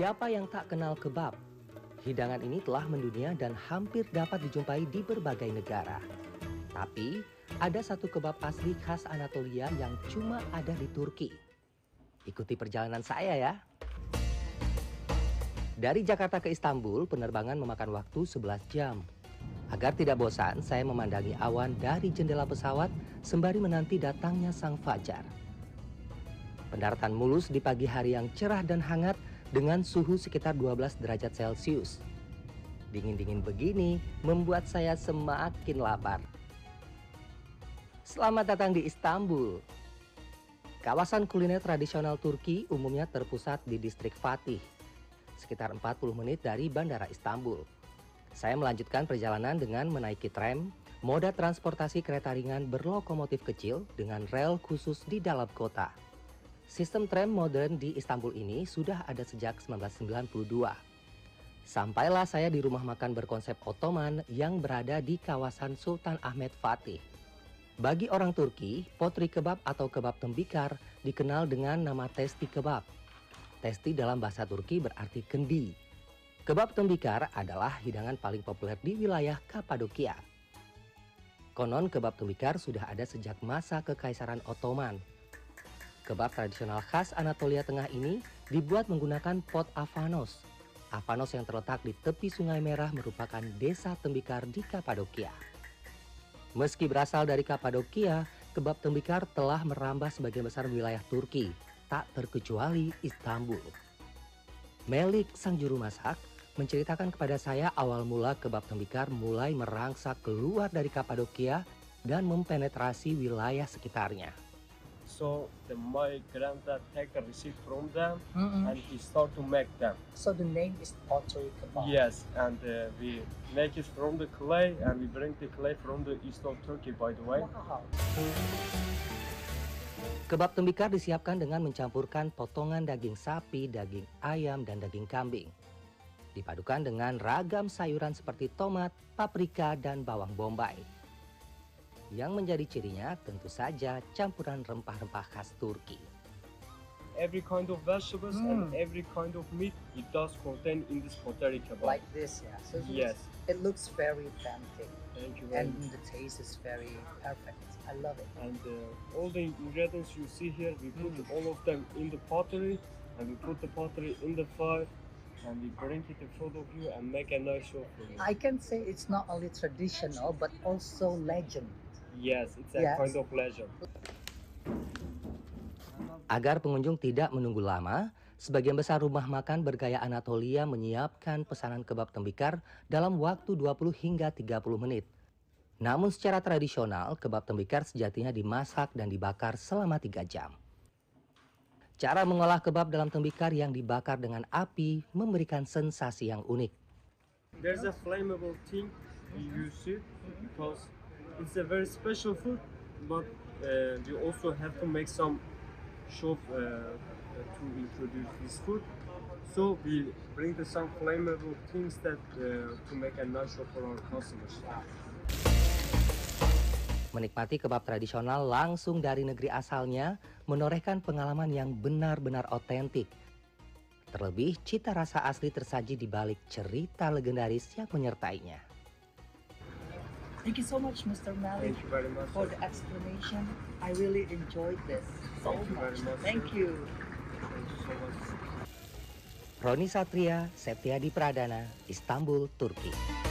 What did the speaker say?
Siapa yang tak kenal kebab? Hidangan ini telah mendunia dan hampir dapat dijumpai di berbagai negara. Tapi, ada satu kebab asli khas Anatolia yang cuma ada di Turki. Ikuti perjalanan saya ya. Dari Jakarta ke Istanbul, penerbangan memakan waktu 11 jam. Agar tidak bosan, saya memandangi awan dari jendela pesawat sembari menanti datangnya sang fajar. Pendaratan mulus di pagi hari yang cerah dan hangat dengan suhu sekitar 12 derajat Celcius. Dingin-dingin begini membuat saya semakin lapar. Selamat datang di Istanbul. Kawasan kuliner tradisional Turki umumnya terpusat di distrik Fatih, sekitar 40 menit dari bandara Istanbul. Saya melanjutkan perjalanan dengan menaiki tram, moda transportasi kereta ringan berlokomotif kecil dengan rel khusus di dalam kota. Sistem tram modern di Istanbul ini sudah ada sejak 1992. Sampailah saya di rumah makan berkonsep Ottoman yang berada di kawasan Sultan Ahmed Fatih. Bagi orang Turki, potri kebab atau kebab tembikar dikenal dengan nama testi kebab. Testi dalam bahasa Turki berarti kendi. Kebab tembikar adalah hidangan paling populer di wilayah Kapadokia. Konon kebab tembikar sudah ada sejak masa Kekaisaran Ottoman. Kebab tradisional khas Anatolia Tengah ini dibuat menggunakan pot Avanos. Avanos yang terletak di tepi Sungai Merah merupakan desa tembikar di Kapadokia. Meski berasal dari Kapadokia, kebab tembikar telah merambah sebagian besar wilayah Turki, tak terkecuali Istanbul. Melik, sang juru masak, menceritakan kepada saya awal mula kebab tembikar mulai merangsak keluar dari Kapadokia dan mempenetrasi wilayah sekitarnya. So my granddad take a receipt from them and he start to make them. So the name is pottery kebab. Yes, and we make it from the clay and we bring the clay from the east of Turkey, by the way. Wow. Kebab tembikar disiapkan dengan mencampurkan potongan daging sapi, daging ayam, dan daging kambing. Dipadukan dengan ragam sayuran seperti tomat, paprika, dan bawang bombay. Yang menjadi cirinya tentu saja campuran rempah-rempah khas Turki. Every kind of vegetables and every kind of meat it does contain in this pottery kebab. Like this, yeah. So yes. It looks very authentic. Thank you very much. And the taste is very perfect. I love it. And all the ingredients you see here, we put all of them in the pottery, and we put the pottery in the fire. And we bring it in front of you and make a nice show for you. I can say it's not only traditional, but also legend. Yes, it's a kind of legend. Agar pengunjung tidak menunggu lama, sebagian besar rumah makan bergaya Anatolia menyiapkan pesanan kebab tembikar dalam waktu 20 hingga 30 menit. Namun secara tradisional, kebab tembikar sejatinya dimasak dan dibakar selama 3 jam. Cara mengolah kebab dalam tembikar yang dibakar dengan api memberikan sensasi yang unik. There's a flammable thing you use it because it's a very special food, but we also have to make some show to introduce this food. So we bring the some flammable things that to make a nice show for our customers. Menikmati kebab tradisional langsung dari negeri asalnya menorehkan pengalaman yang benar-benar otentik. Terlebih, cita rasa asli tersaji di balik cerita legendaris yang menyertainya. Thank you so much, Mr. Malik, for the explanation. I really enjoyed this so much. Thank you. Roni Satria, Septiadi Pradana, Istanbul, Turki.